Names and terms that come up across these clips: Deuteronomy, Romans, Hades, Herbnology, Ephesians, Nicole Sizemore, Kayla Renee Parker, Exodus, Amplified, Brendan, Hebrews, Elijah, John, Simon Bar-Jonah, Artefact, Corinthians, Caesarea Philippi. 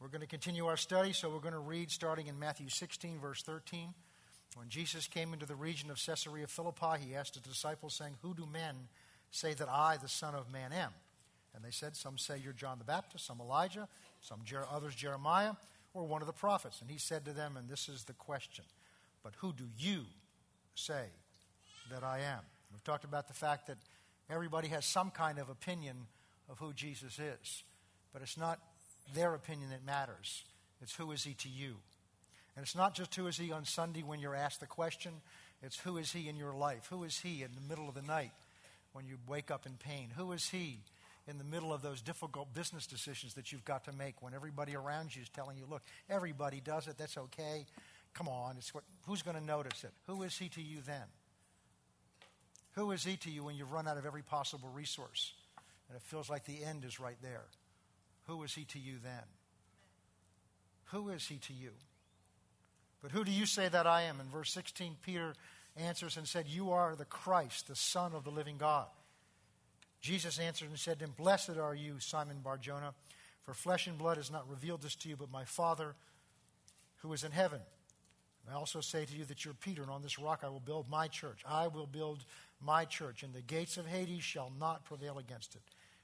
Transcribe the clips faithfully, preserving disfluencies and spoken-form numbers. We're going to continue our study, so we're going to read starting in Matthew sixteen, verse thirteen. When Jesus came into the region of Caesarea Philippi, he asked his disciples, saying, "Who do men say that I, the Son of Man, am?" And they said, "Some say you're John the Baptist, some Elijah, some Jer- others Jeremiah, or one of the prophets." And he said to them, and this is the question, "But who do you say that I am?" We've talked about the fact that everybody has some kind of opinion of who Jesus is, but it's not their opinion that matters. It's who is he to you. And it's not just who is he on Sunday when you're asked the question. It's who is he in your life. Who is he in the middle of the night when you wake up in pain? Who is he in the middle of those difficult business decisions that you've got to make when everybody around you is telling you, look, everybody does it, that's okay. Come on, it's what, who's going to notice it? Who is he to you then? Who is he to you when you've run out of every possible resource and it feels like the end is right there? Who is he to you then? Who is he to you? But who do you say that I am? In verse sixteen, Peter answers and said, "You are the Christ, the Son of the living God." Jesus answered and said to him, "Blessed are you, Simon Bar-Jonah, for flesh and blood has not revealed this to you, but my Father who is in heaven. And I also say to you that you're Peter, and on this rock I will build my church. I will build my church, and the gates of Hades shall not prevail against it.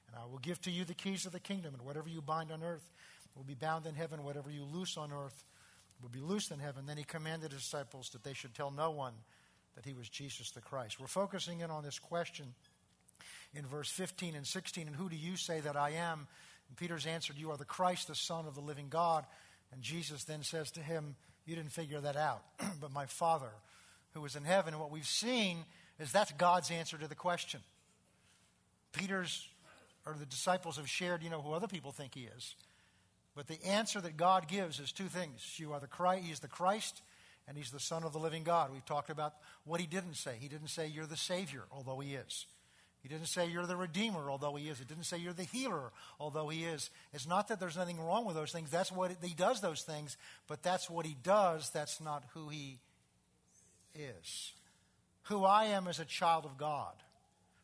And I will give to you the keys of the kingdom, and whatever you bind on earth will be bound in heaven, whatever you loose on earth will be loosed in heaven." Then he commanded his disciples that they should tell no one that he was Jesus the Christ. We're focusing in on this question in verse fifteen and sixteen, "And who do you say that I am?" And Peter's answered, "You are the Christ, the Son of the living God." And Jesus then says to him, "You didn't figure that out, but my Father who is in heaven." And what we've seen is that's God's answer to the question. Peter's or the disciples have shared, you know, who other people think he is. But the answer that God gives is two things. You are the Christ, he is the Christ, and he's the Son of the living God. We've talked about what he didn't say. He didn't say you're the Savior, although he is. He didn't say you're the Redeemer, although he is. He didn't say you're the healer, although he is. It's not that there's nothing wrong with those things. That's what it, he does those things, but that's what he does. That's not who he is. Who I am is a child of God.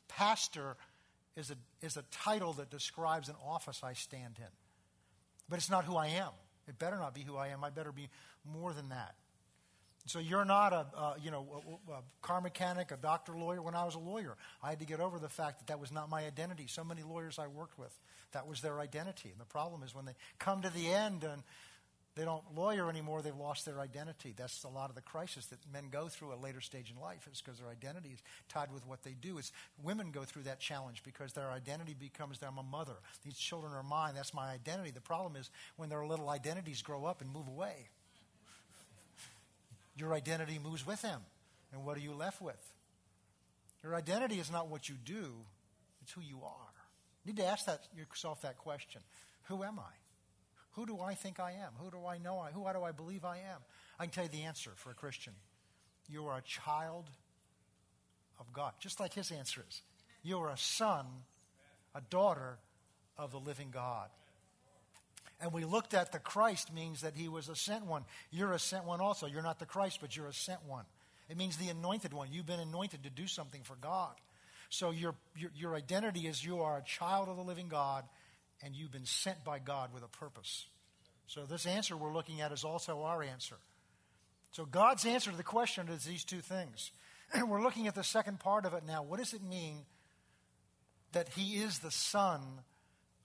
Pastor is a, is a title that describes an office I stand in. But it's not who I am. It better not be who I am. I better be more than that. So you're not a, uh, you know, a, a car mechanic, a doctor, lawyer. When I was a lawyer, I had to get over the fact that that was not my identity. So many lawyers I worked with, that was their identity. And the problem is when they come to the end and they don't lawyer anymore, they've lost their identity. That's a lot of the crisis that men go through at a later stage in life. It's because their identity is tied with what they do. It's women go through that challenge because their identity becomes that I'm a mother. These children are mine. That's my identity. The problem is when their little identities grow up and move away. Your identity moves with them. And what are you left with? Your identity is not what you do. It's who you are. You need to ask that, yourself that question. Who am I? Who do I think I am? Who do I know I am? Who do I believe I am? I can tell you the answer for a Christian. You are a child of God, just like his answer is. You are a son, a daughter of the living God. And we looked at the Christ means that he was a sent one. You're a sent one also. You're not the Christ, but you're a sent one. It means the anointed one. You've been anointed to do something for God. So your, your, your identity is you are a child of the living God, and you've been sent by God with a purpose. So this answer we're looking at is also our answer. So God's answer to the question is these two things. And we're looking at the second part of it now. What does it mean that he is the Son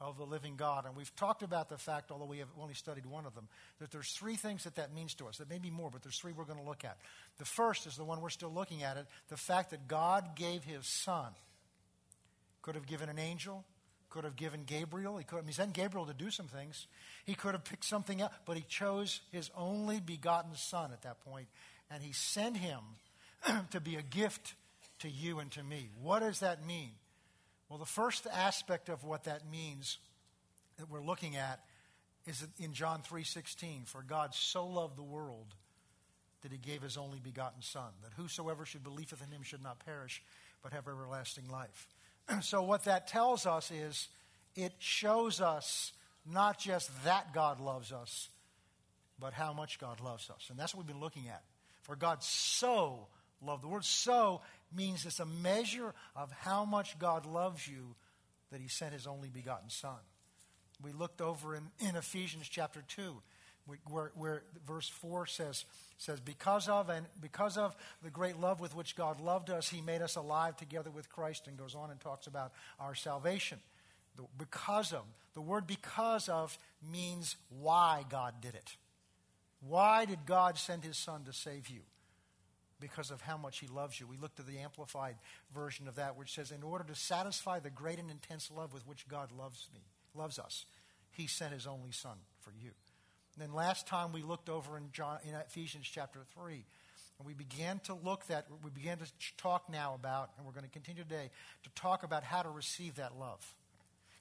of the living God? And we've talked about the fact, although we have only studied one of them, that there's three things that that means to us. There may be more, but there's three we're going to look at. The first is the one we're still looking at, it, the fact that God gave his Son. Could have given an angel, could have given Gabriel. He could have, I mean, he sent Gabriel to do some things. He could have picked something up, but he chose his only begotten Son at that point, and he sent him to be a gift to you and to me. What does that mean? Well, the first aspect of what that means that we're looking at is in John three sixteen, "For God so loved the world that he gave his only begotten Son, that whosoever should believeth in him should not perish, but have everlasting life." So what that tells us is it shows us not just that God loves us, but how much God loves us. And that's what we've been looking at. For God so loved. The word so means it's a measure of how much God loves you that he sent his only begotten Son. We looked over in, in Ephesians chapter two, where, where verse four says, says, because of and because of the great love with which God loved us, he made us alive together with Christ, and goes on and talks about our salvation. The, because of, the word because of means why God did it. Why did God send his son to save you? Because of how much he loves you. We looked at the Amplified version of that, which says, in order to satisfy the great and intense love with which God loves me, loves us, he sent his only son for you. And then last time we looked over in John, in Ephesians chapter three, and we began to look that, we began to talk now about, and we're going to continue today, to talk about how to receive that love.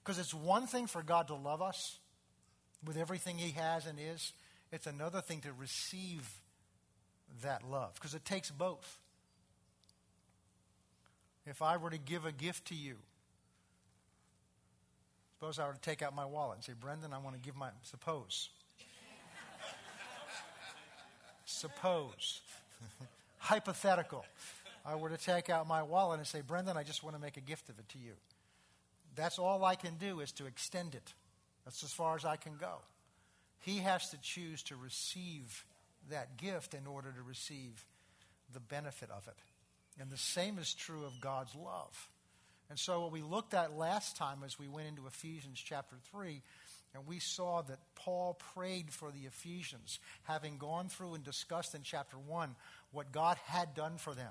Because it's one thing for God to love us with everything he has and is. It's another thing to receive that love, because it takes both. If I were to give a gift to you, suppose I were to take out my wallet and say, Brendan, I want to give my, suppose. suppose. Hypothetical. I were to take out my wallet and say, Brendan, I just want to make a gift of it to you. That's all I can do is to extend it. That's as far as I can go. He has to choose to receive that gift in order to receive the benefit of it. And the same is true of God's love. And so what we looked at last time as we went into Ephesians chapter three, and we saw that Paul prayed for the Ephesians, having gone through and discussed in chapter one what God had done for them.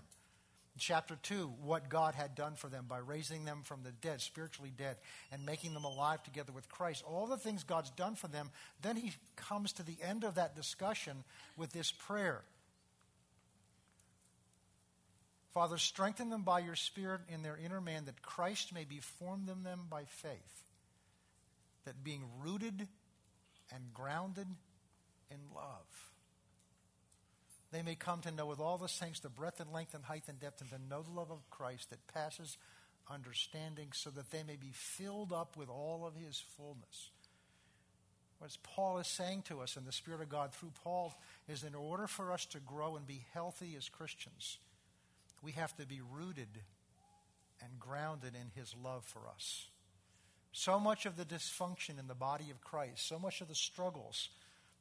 In chapter two, what God had done for them by raising them from the dead, spiritually dead, and making them alive together with Christ. All the things God's done for them. Then he comes to the end of that discussion with this prayer. Father, strengthen them by your Spirit in their inner man, that Christ may be formed in them by faith, that being rooted and grounded in love, they may come to know with all the saints the breadth and length and height and depth, and to know the love of Christ that passes understanding, so that they may be filled up with all of his fullness. What Paul is saying to us, and the Spirit of God through Paul, is in order for us to grow and be healthy as Christians, we have to be rooted and grounded in his love for us. So much of the dysfunction in the body of Christ, so much of the struggles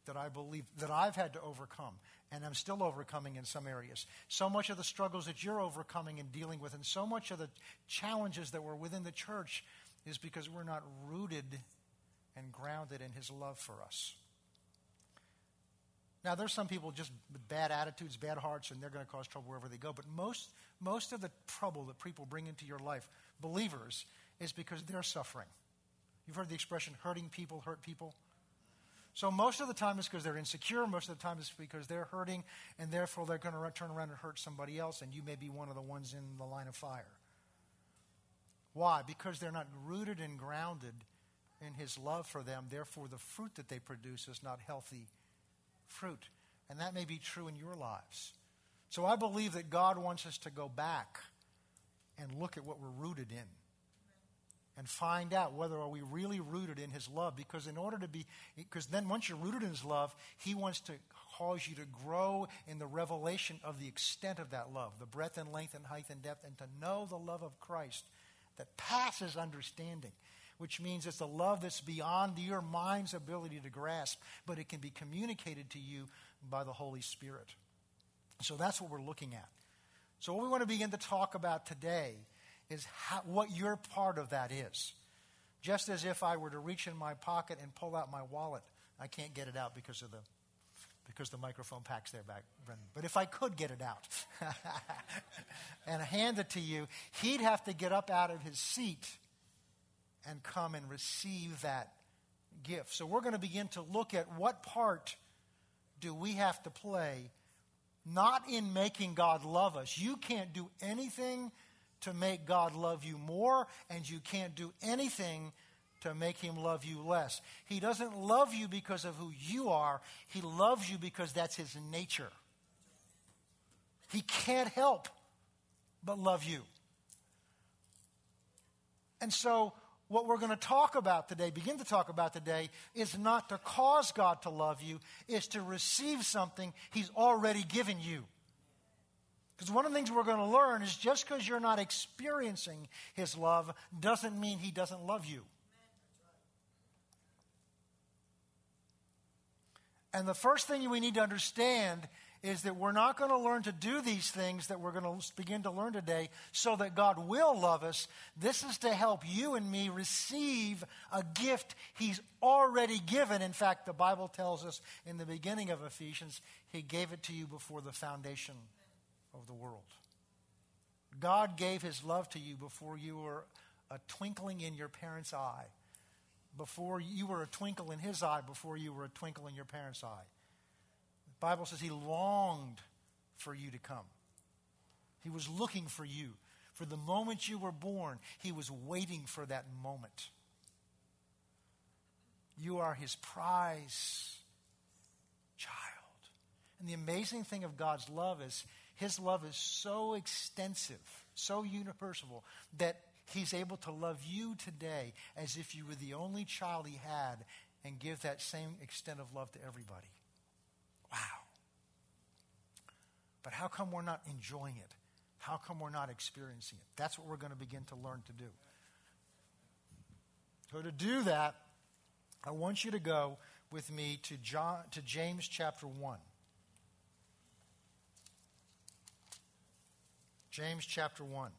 that I believe that I've had to overcome, and I'm still overcoming in some areas. So much of the struggles that you're overcoming and dealing with, and so much of the challenges that were within the church, is because we're not rooted and grounded in his love for us. Now, there's some people just with bad attitudes, bad hearts, and they're going to cause trouble wherever they go. But most most of the trouble that people bring into your life, believers, is because they're suffering. You've heard the expression, hurting people hurt people. So most of the time it's because they're insecure. Most of the time it's because they're hurting, and therefore they're going to turn around and hurt somebody else, and you may be one of the ones in the line of fire. Why? Because they're not rooted and grounded in his love for them. Therefore, the fruit that they produce is not healthy fruit. And that may be true in your lives. So I believe that God wants us to go back and look at what we're rooted in, and find out whether are we really rooted in his love. Because in order to be, because then once you're rooted in his love, he wants to cause you to grow in the revelation of the extent of that love, the breadth and length and height and depth, and to know the love of Christ that passes understanding, which means it's a love that's beyond your mind's ability to grasp, but it can be communicated to you by the Holy Spirit. So that's what we're looking at. So what we want to begin to talk about today is how, what your part of that is. Just as if I were to reach in my pocket and pull out my wallet, I can't get it out because of the because the microphone packs there back, Brendan. But if I could get it out and hand it to you, he'd have to get up out of his seat and come and receive that gift. So we're going to begin to look at what part do we have to play, not in making God love us. You can't do anything to make God love you more, and you can't do anything to make him love you less. He doesn't love you because of who you are. He loves you because that's his nature. He can't help but love you. And so what we're going to talk about today, begin to talk about today, is not to cause God to love you, is to receive something he's already given you. Because one of the things we're going to learn is just because you're not experiencing his love doesn't mean he doesn't love you. And the first thing we need to understand is that we're not going to learn to do these things that we're going to begin to learn today so that God will love us. This is to help you and me receive a gift he's already given. In fact, the Bible tells us in the beginning of Ephesians, he gave it to you before the foundation of the world. God gave his love to you before you were a twinkling in your parents' eye, before you were a twinkle in his eye, before you were a twinkle in your parents' eye. The Bible says he longed for you to come. He was looking for you. For the moment you were born, he was waiting for that moment. You are his prize child. And the amazing thing of God's love is his love is so extensive, so universal, that he's able to love you today as if you were the only child he had and give that same extent of love to everybody. Wow. But how come we're not enjoying it? How come we're not experiencing it? That's what we're going to begin to learn to do. So to do that, I want you to go with me to John, to James chapter one. James chapter one.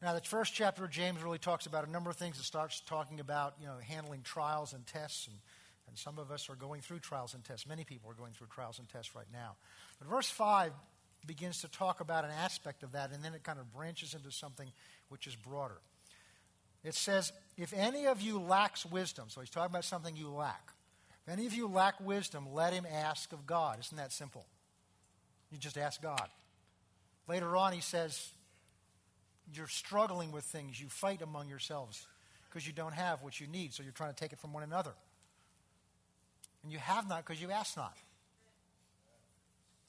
Now, the first chapter of James really talks about a number of things. It starts talking about, you know, handling trials and tests, and, and some of us are going through trials and tests. Many people are going through trials and tests right now. But verse five begins to talk about an aspect of that, and then it kind of branches into something which is broader. It says, if any of you lacks wisdom, so he's talking about something you lack. If any of you lack wisdom, let him ask of God. Isn't that simple? You just ask God. Later on, he says, you're struggling with things. You fight among yourselves because you don't have what you need, so you're trying to take it from one another. And you have not because you ask not.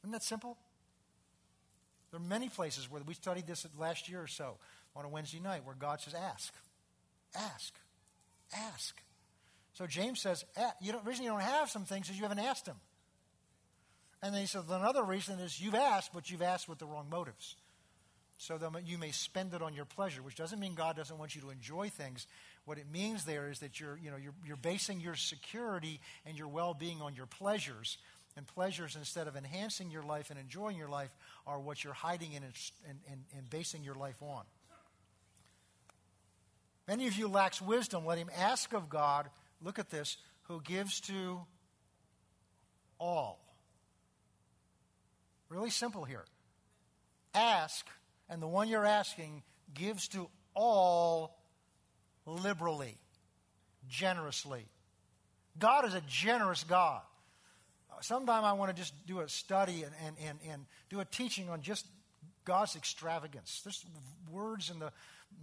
Isn't that simple? There are many places where we studied this last year or so on a Wednesday night where God says, ask, ask, ask. So James says, you don't, the reason you don't have some things is you haven't asked him. And then he says, another reason is you've asked, but you've asked with the wrong motives. So that you may spend it on your pleasure, which doesn't mean God doesn't want you to enjoy things. What it means there is that you're, you know, you're, you're basing your security and your well-being on your pleasures. And pleasures, instead of enhancing your life and enjoying your life, are what you're hiding and, and, and, and basing your life on. Many of you lacks wisdom. Let him ask of God, look at this, who gives to all. Really simple here. Ask. And the one you're asking gives to all liberally, generously. God is a generous God. Sometime I want to just do a study and, and, and, and do a teaching on just God's extravagance. There's words in the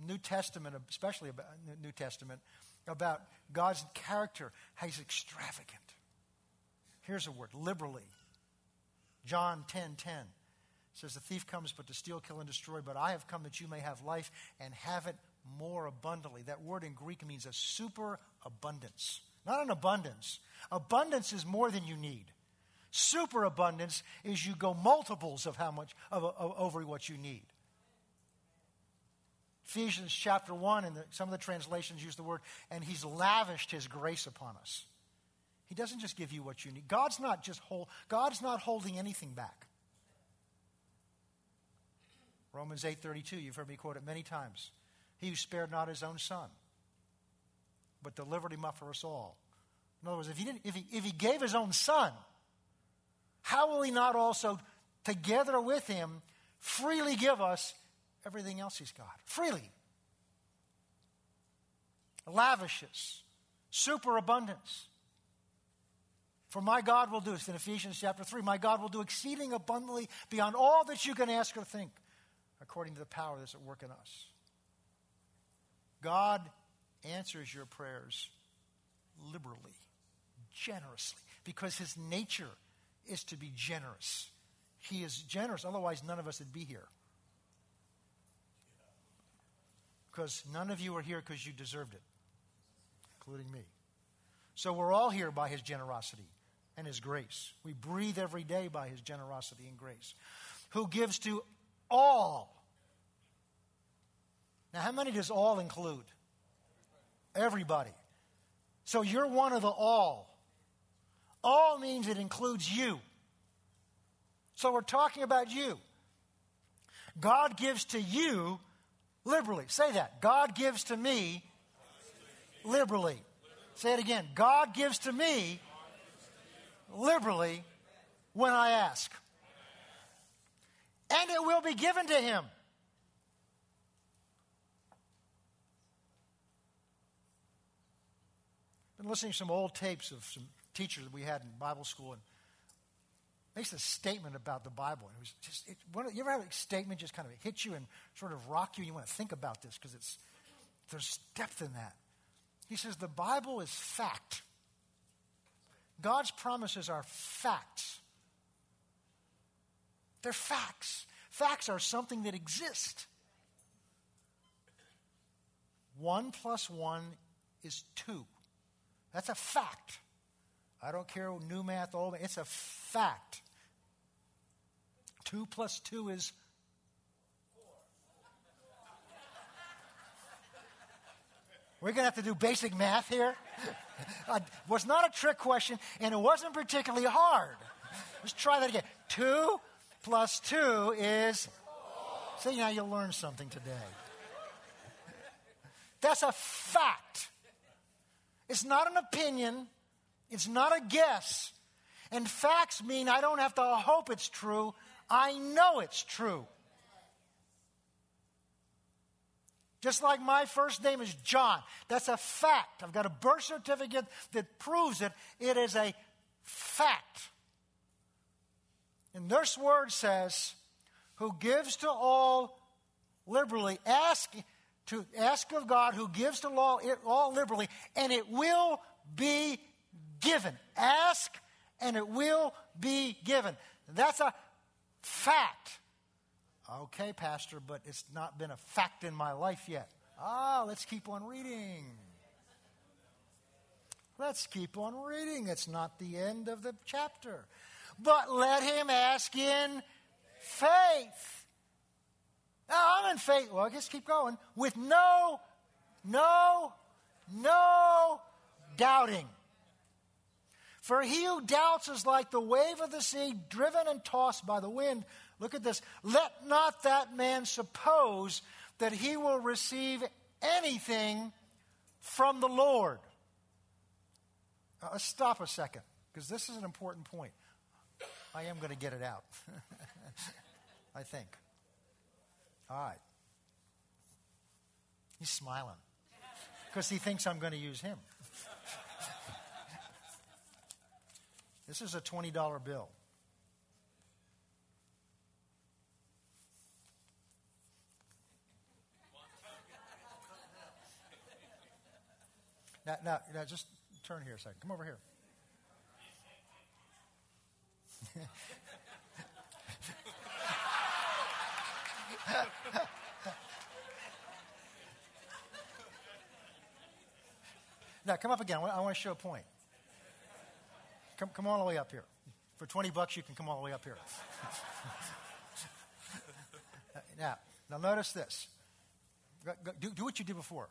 New Testament, especially about New Testament, about God's character. He's extravagant. Here's a word, liberally. John ten ten. It says, the thief comes but to steal, kill, and destroy, but I have come that you may have life and have it more abundantly. That word in Greek means a superabundance, not an abundance. Abundance is more than you need. Superabundance is you go multiples of how much of, of, over what you need. Ephesians chapter one, and the, some of the translations use the word, and he's lavished his grace upon us. He doesn't just give you what you need. God's not just whole. God's not holding anything back. Romans eight thirty-two, you've heard me quote it many times. He who spared not his own son, but delivered him up for us all. In other words, if he, didn't, if he, if he gave his own son, how will he not also, together with him, freely give us everything else he's got? Freely. Lavishes. Superabundance. For my God will do, it's in Ephesians chapter three, my God will do exceeding abundantly beyond all that you can ask or think, according to the power that's at work in us. God answers your prayers liberally, generously, because his nature is to be generous. He is generous, otherwise none of us would be here. Because none of you are here because you deserved it, including me. So we're all here by his generosity and his grace. We breathe every day by his generosity and grace. Who gives to all. Now, how many does all include? Everybody. So you're one of the all. All means it includes you. So we're talking about you. God gives to you liberally. Say that. God gives to me liberally. Say it again. God gives to me liberally when I ask. And it will be given to him. Been listening to some old tapes of some teachers that we had in Bible school, and makes a statement about the Bible. It was just, it, you ever have a statement just kind of hit you and sort of rock you, and you want to think about this because it's there's depth in that. He says the Bible is fact. God's promises are facts. They're facts. Facts are something that exist. One plus one is two. That's a fact. I don't care new math, old math. It's a fact. Two plus two is we're going to have to do basic math here. It was not a trick question, and it wasn't particularly hard. Let's try that again. Two plus two is four. See, now you learned something today. That's a fact. It's not an opinion. It's not a guess. And facts mean I don't have to hope it's true. I know it's true. Just like my first name is John. That's a fact. I've got a birth certificate that proves it. It is a fact. And this word says, who gives to all liberally, ask to ask of God, who gives to all, all liberally, and it will be given. Ask and it will be given. That's a fact. Okay, Pastor, but it's not been a fact in my life yet. Ah, let's keep on reading. Let's keep on reading. It's not the end of the chapter. But let him ask in faith. Now, I'm in faith. Well, I guess keep going. With no, no, no doubting. For he who doubts is like the wave of the sea, driven and tossed by the wind. Look at this. Let not that man suppose that he will receive anything from the Lord. Uh, let's stop a second, because this is an important point. I am going to get it out, I think. All right. He's smiling, because he thinks I'm going to use him. This is a twenty dollar bill. Now, now, now, just turn here a second. Come over here. Now, come up again. I want to show a point. Come, come all the way up here. For twenty bucks, you can come all the way up here. now, now, notice this. Go, go, do, do what you did before.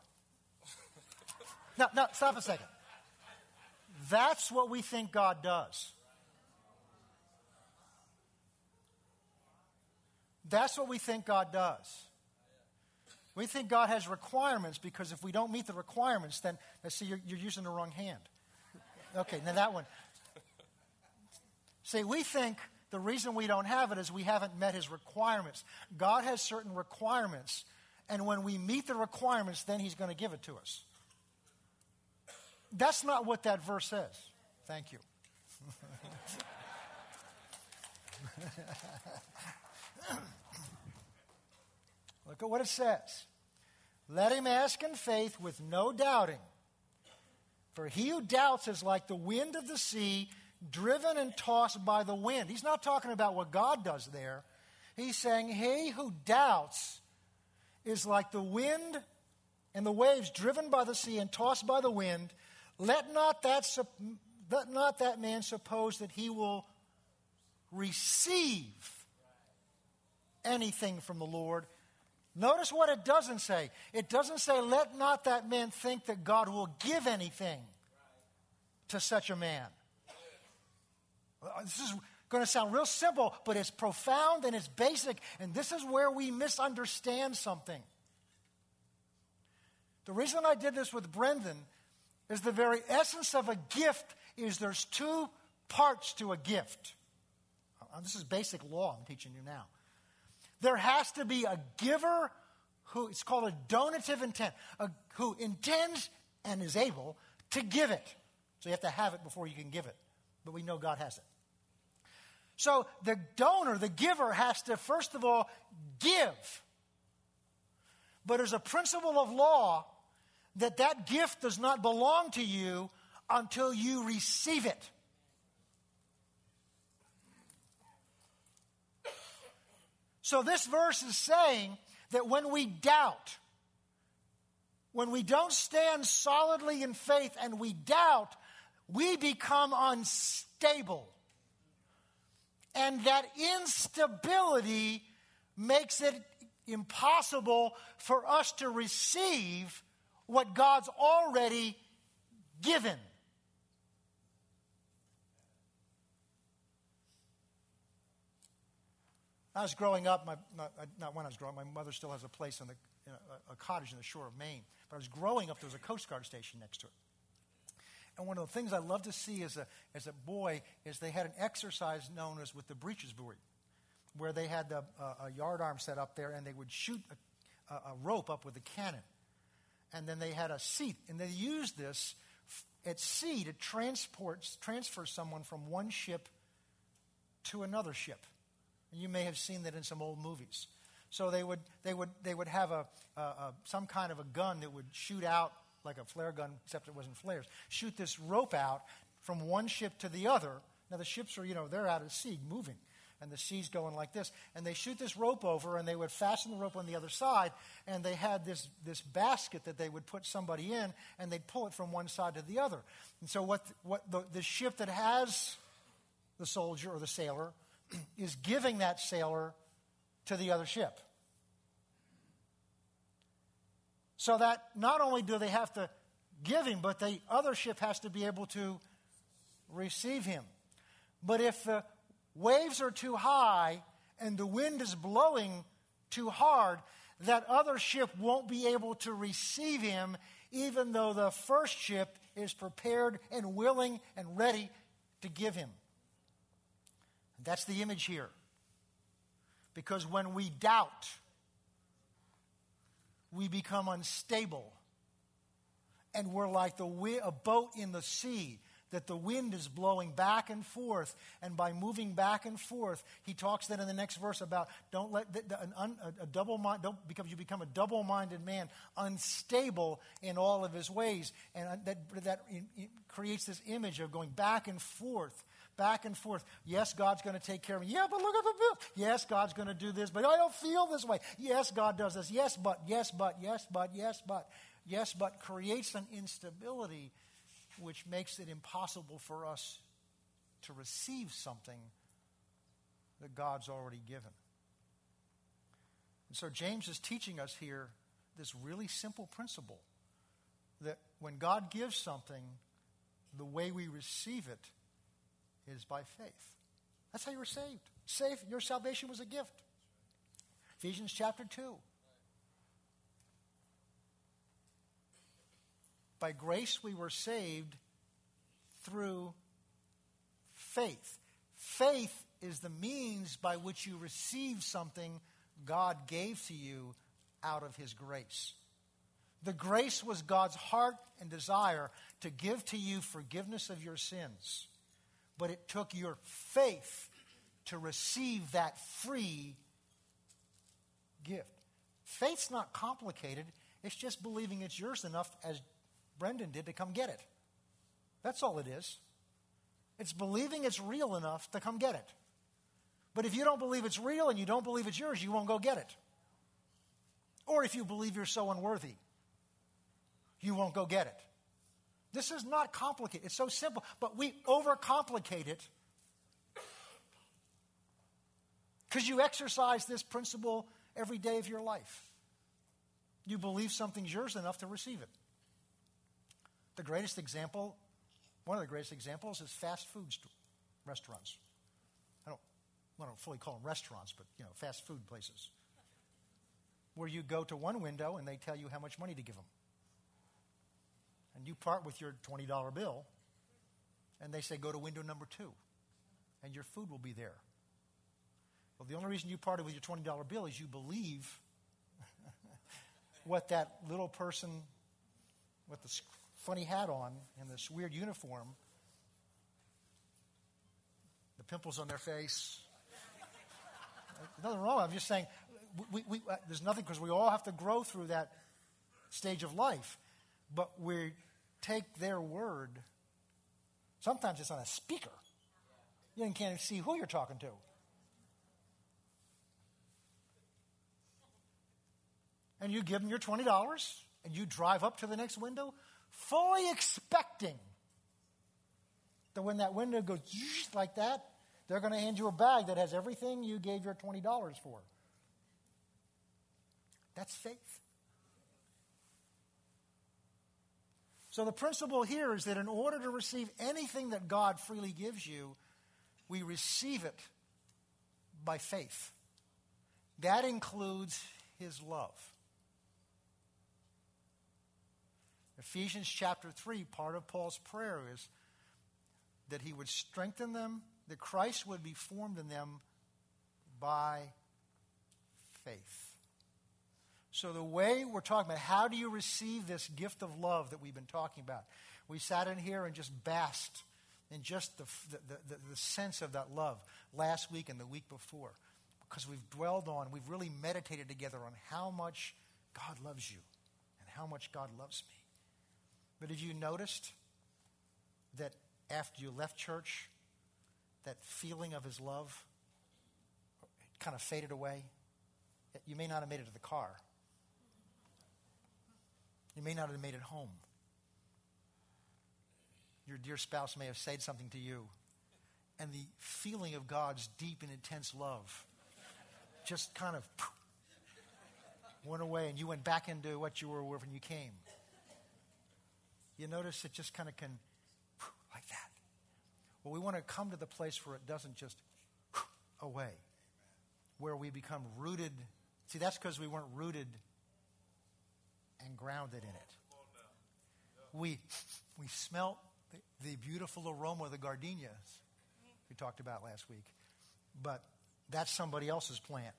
No, no, stop a second. That's what we think God does. That's what we think God does. We think God has requirements, because if we don't meet the requirements, then, see, you're, you're using the wrong hand. Okay, now that one. See, we think the reason we don't have it is we haven't met his requirements. God has certain requirements, and when we meet the requirements, then he's going to give it to us. That's not what that verse says. Thank you. Look at what it says. Let him ask in faith with no doubting. For he who doubts is like the wind of the sea, driven and tossed by the wind. He's not talking about what God does there. He's saying he who doubts is like the wind and the waves driven by the sea and tossed by the wind. Let not that, let not that man suppose that he will receive anything from the Lord. Notice what it doesn't say. It doesn't say, let not that man think that God will give anything to such a man. This is going to sound real simple, but it's profound and it's basic, and this is where we misunderstand something. The reason I did this with Brendan is the very essence of a gift is there's two parts to a gift. This is basic law I'm teaching you now. There has to be a giver who, it's called a donative intent, a, who intends and is able to give it. So you have to have it before you can give it. But we know God has it. So the donor, the giver, has to, first of all, give. But there's a principle of law that that gift does not belong to you until you receive it. So this verse is saying that when we doubt, when we don't stand solidly in faith and we doubt, we become unstable. And that instability makes it impossible for us to receive what God's already given. I was growing up, my, not, not when I was growing up, my mother still has a place, on the, you know, a, a cottage on the shore of Maine. But I was growing up, there was a Coast Guard station next to it. And one of the things I loved to see as a, as a boy is they had an exercise known as with the breeches buoy, where they had the, uh, a yard arm set up there, and they would shoot a, a rope up with a cannon. And then they had a seat, and they used this at sea to transport, transfer someone from one ship to another ship. You may have seen that in some old movies. So they would they would they would have a, a, a some kind of a gun that would shoot out like a flare gun, except it wasn't flares. Shoot this rope out from one ship to the other. Now the ships are you know they're out at sea moving, and the sea's going like this. And they shoot this rope over, and they would fasten the rope on the other side. And they had this this basket that they would put somebody in, and they'd pull it from one side to the other. And so what what the, the ship that has the soldier or the sailor is giving that sailor to the other ship. So that not only do they have to give him, but the other ship has to be able to receive him. But if the waves are too high and the wind is blowing too hard, that other ship won't be able to receive him, even though the first ship is prepared and willing and ready to give him. That's the image here. Because when we doubt, we become unstable. And we're like the wi- a boat in the sea that the wind is blowing back and forth. And by moving back and forth, he talks then in the next verse about don't let the, the, an un, a, a double mind don't become you become a double-minded man, unstable in all of his ways, and that that creates this image of going back and forth. Back and forth. Yes, God's going to take care of me. Yeah, but look at the bill. Yes, God's going to do this, but I don't feel this way. Yes, God does this. Yes, but, yes, but, yes, but, yes, but, yes, but creates an instability which makes it impossible for us to receive something that God's already given. And so James is teaching us here this really simple principle that when God gives something, the way we receive it is by faith. That's how you were saved. Saved. Your salvation was a gift. Ephesians chapter two. By grace we were saved through faith. Faith is the means by which you receive something God gave to you out of his grace. The grace was God's heart and desire to give to you forgiveness of your sins. But it took your faith to receive that free gift. Faith's not complicated. It's just believing it's yours enough, as Brendan did, to come get it. That's all it is. It's believing it's real enough to come get it. But if you don't believe it's real and you don't believe it's yours, you won't go get it. Or if you believe you're so unworthy, you won't go get it. This is not complicated. It's so simple, but we overcomplicate it because you exercise this principle every day of your life. You believe something's yours enough to receive it. The greatest example, one of the greatest examples is fast food st- restaurants. I don't, I don't fully call them restaurants, but, you know, fast food places. Where you go to one window and they tell you how much money to give them. And you part with your twenty dollar bill and they say, go to window number two and your food will be there. Well, the only reason you parted with your twenty dollar bill is you believe what that little person with the funny hat on and this weird uniform, the pimples on their face. Nothing wrong. I'm just saying we, we, uh, there's nothing, because we all have to grow through that stage of life. But we take their word. Sometimes it's on a speaker. You can't even see who you're talking to. And you give them your twenty dollars and you drive up to the next window fully expecting that when that window goes like that, they're going to hand you a bag that has everything you gave your twenty dollars for. That's faith. So the principle here is that in order to receive anything that God freely gives you, we receive it by faith. That includes his love. Ephesians chapter three, part of Paul's prayer is that he would strengthen them, that Christ would be formed in them by faith. So the way we're talking about, how do you receive this gift of love that we've been talking about? We sat in here and just basked in just the, the, the, the sense of that love last week and the week before, because we've dwelled on, we've really meditated together on how much God loves you and how much God loves me. But have you noticed that after you left church, that feeling of his love kind of faded away? You may not have made it to the car. You may not have made it home. Your dear spouse may have said something to you, and the feeling of God's deep and intense love just kind of poof, went away, and you went back into what you were with when you came. You notice it just kind of can, like that. Well, we want to come to the place where it doesn't just away, where we become rooted. See, that's because we weren't rooted and grounded in it. We we smelt the, the beautiful aroma of the gardenias we talked about last week, but that's somebody else's plant.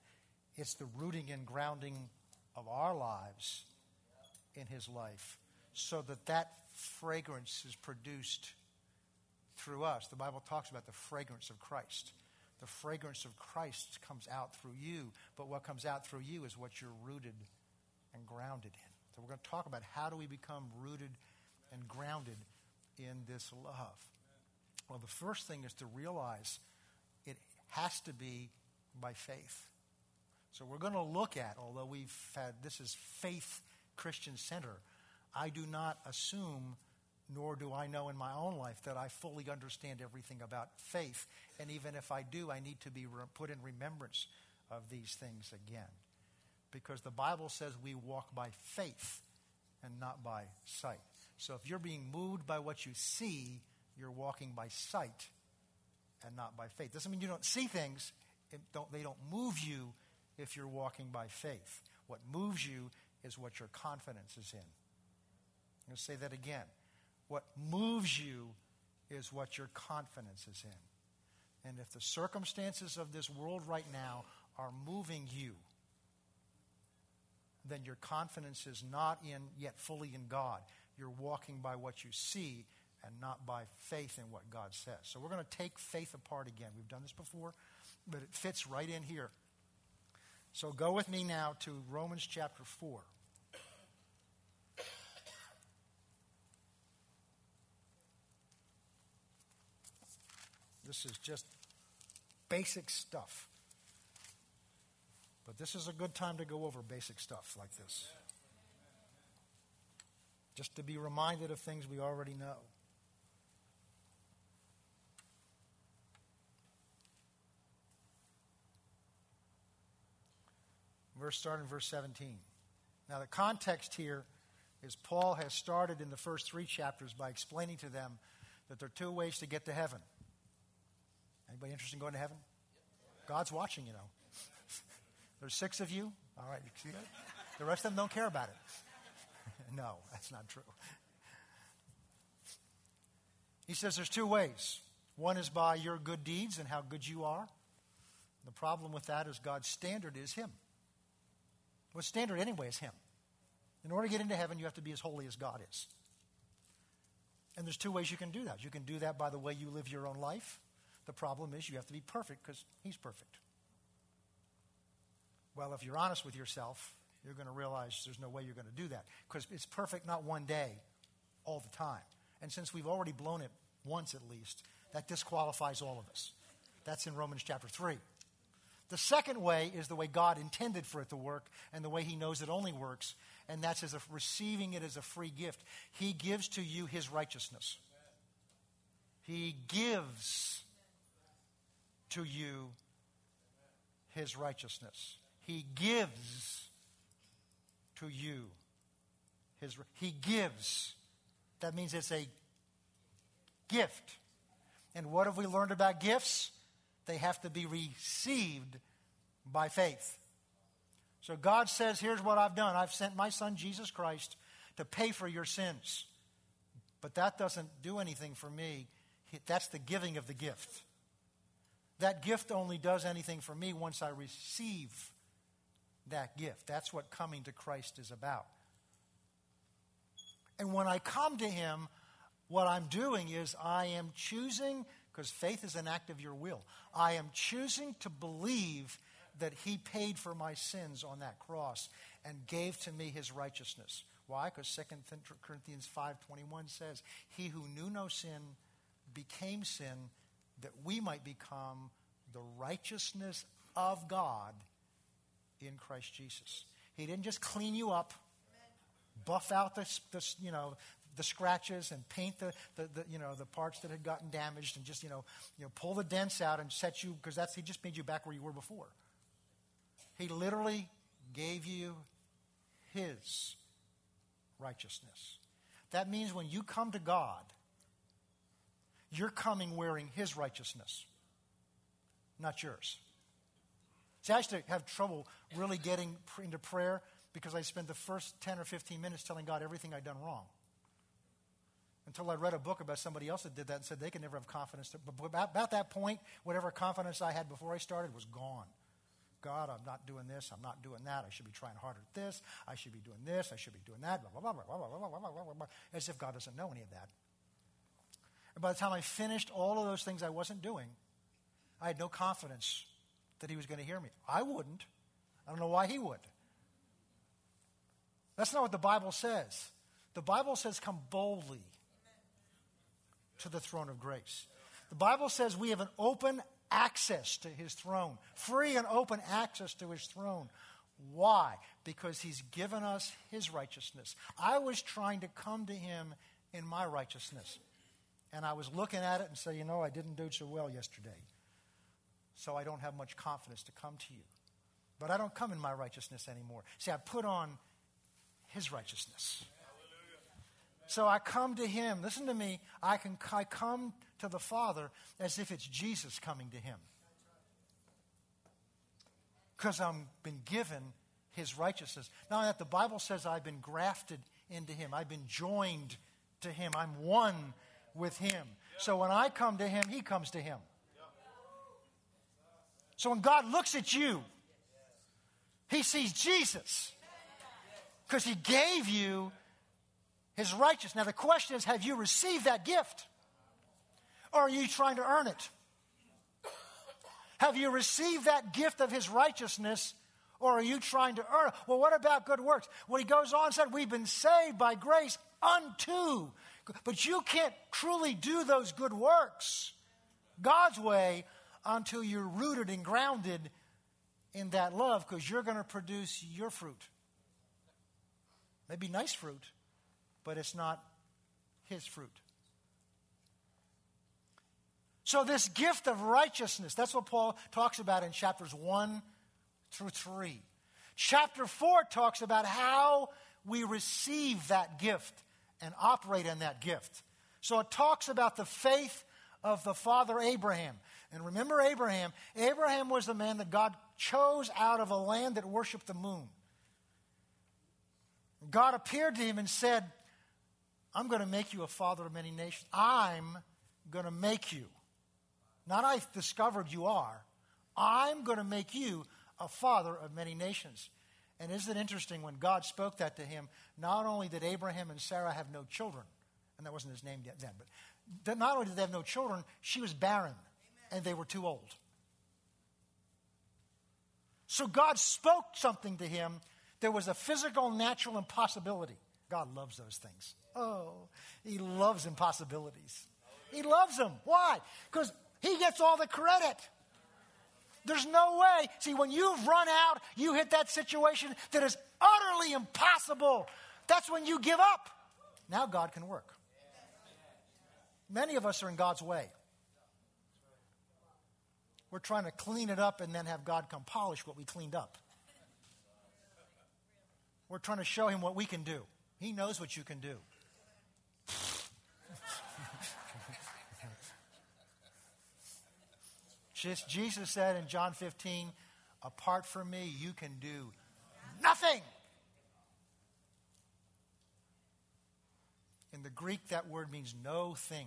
It's the rooting and grounding of our lives in his life, so that that fragrance is produced through us. The Bible talks about the fragrance of Christ. The fragrance of Christ comes out through you, but what comes out through you is what you're rooted and grounded in. So we're going to talk about how do we become rooted and grounded in this love. Well, the first thing is to realize it has to be by faith. So we're going to look at, although we've had, this is Faith Christian Center, I do not assume, nor do I know in my own life, that I fully understand everything about faith. And even if I do, I need to be re- put in remembrance of these things again. Because the Bible says we walk by faith and not by sight. So if you're being moved by what you see, you're walking by sight and not by faith. Doesn't mean you don't see things. It don't, they don't move you if you're walking by faith. What moves you is what your confidence is in. I'm going to say that again. What moves you is what your confidence is in. And if the circumstances of this world right now are moving you, then your confidence is not in, yet fully in God. You're walking by what you see and not by faith in what God says. So we're going to take faith apart again. We've done this before, but it fits right in here. So go with me now to Romans chapter four. This is just basic stuff. But this is a good time to go over basic stuff like this. Just to be reminded of things we already know. Verse starting verse seventeen. Now, the context here is Paul has started in the first three chapters by explaining to them that there are two ways to get to heaven. Anybody interested in going to heaven? God's watching, you know. There's six of you. All right, you see that? The rest of them don't care about it. No, that's not true. He says there's two ways. One is by your good deeds and how good you are. The problem with that is God's standard is Him. Well, standard anyway is Him. In order to get into heaven, you have to be as holy as God is. And there's two ways you can do that. You can do that by the way you live your own life. The problem is you have to be perfect because He's perfect. Well, if you're honest with yourself, you're going to realize there's no way you're going to do that because it's perfect not one day, all the time. And since we've already blown it once at least, that disqualifies all of us. That's in Romans chapter three. The second way is the way God intended for it to work and the way He knows it only works, and that's as if receiving it as a free gift. He gives to you His righteousness. He gives to you His righteousness. He gives to you His. He gives. That means it's a gift. And what have we learned about gifts? They have to be received by faith. So God says, here's what I've done. I've sent my Son, Jesus Christ, to pay for your sins. But that doesn't do anything for me. That's the giving of the gift. That gift only does anything for me once I receive that gift. That's what coming to Christ is about. And when I come to Him, what I'm doing is I am choosing, because faith is an act of your will. I am choosing to believe that He paid for my sins on that cross and gave to me His righteousness. Why? Because Second Corinthians five twenty-one says, He who knew no sin became sin that we might become the righteousness of God in Christ Jesus. He didn't just clean you up, buff out the, the you know, the scratches and paint the, the, the you know the parts that had gotten damaged and just you know you know pull the dents out and set you, because that's He just made you back where you were before. He literally gave you His righteousness. That means when you come to God, you're coming wearing His righteousness, not yours. See, I used to have trouble really getting into prayer because I spent the first ten or fifteen minutes telling God everything I'd done wrong. Until I read a book about somebody else that did that and said they can never have confidence. But about, about that point, whatever confidence I had before I started was gone. God, I'm not doing this. I'm not doing that. I should be trying harder at this. I should be doing this. I should be doing that. Blah, blah, blah, blah, blah, blah, blah, blah, blah. As if God doesn't know any of that. And by the time I finished all of those things I wasn't doing, I had no confidence that He was going to hear me. I wouldn't. I don't know why He would. That's not what the Bible says. The Bible says come boldly to the throne of grace. The Bible says we have an open access to His throne. Free and open access to His throne. Why? Because He's given us His righteousness. I was trying to come to Him in my righteousness. And I was looking at it and say, you know, I didn't do so well yesterday. So I don't have much confidence to come to you. But I don't come in my righteousness anymore. See, I put on His righteousness. So I come to Him. Listen to me. I can I come to the Father as if it's Jesus coming to Him. Because I've been given His righteousness. Now that the Bible says I've been grafted into Him. I've been joined to Him. I'm one with Him. So when I come to Him, He comes to Him. So when God looks at you, He sees Jesus. Because He gave you His righteousness. Now the question is, have you received that gift? Or are you trying to earn it? Have you received that gift of His righteousness? Or are you trying to earn it? Well, what about good works? Well, He goes on and said, we've been saved by grace unto. But you can't truly do those good works God's way until you're rooted and grounded in that love. Because you're going to produce your fruit. Maybe nice fruit. But it's not His fruit. So this gift of righteousness, that's what Paul talks about in chapters one through three. Chapter four talks about how we receive that gift and operate in that gift. So it talks about the faith of the father Abraham. And remember Abraham, Abraham was the man that God chose out of a land that worshiped the moon. God appeared to him and said, I'm going to make you a father of many nations. I'm going to make you. Not I discovered you are. I'm going to make you a father of many nations. And isn't it interesting when God spoke that to him, not only did Abraham and Sarah have no children, and that wasn't his name yet then, but not only did they have no children, she was barren. Amen. And they were too old. So God spoke something to him. There was a physical, natural impossibility. God loves those things. Oh, he loves impossibilities. He loves them. Why? Because he gets all the credit. There's no way. See, when you've run out, you hit that situation that is utterly impossible. That's when you give up. Now God can work. Many of us are in God's way. We're trying to clean it up and then have God come polish what we cleaned up. We're trying to show him what we can do. He knows what you can do. Just Jesus said in John fifteen, apart from me, you can do nothing. In the Greek, that word means no thing.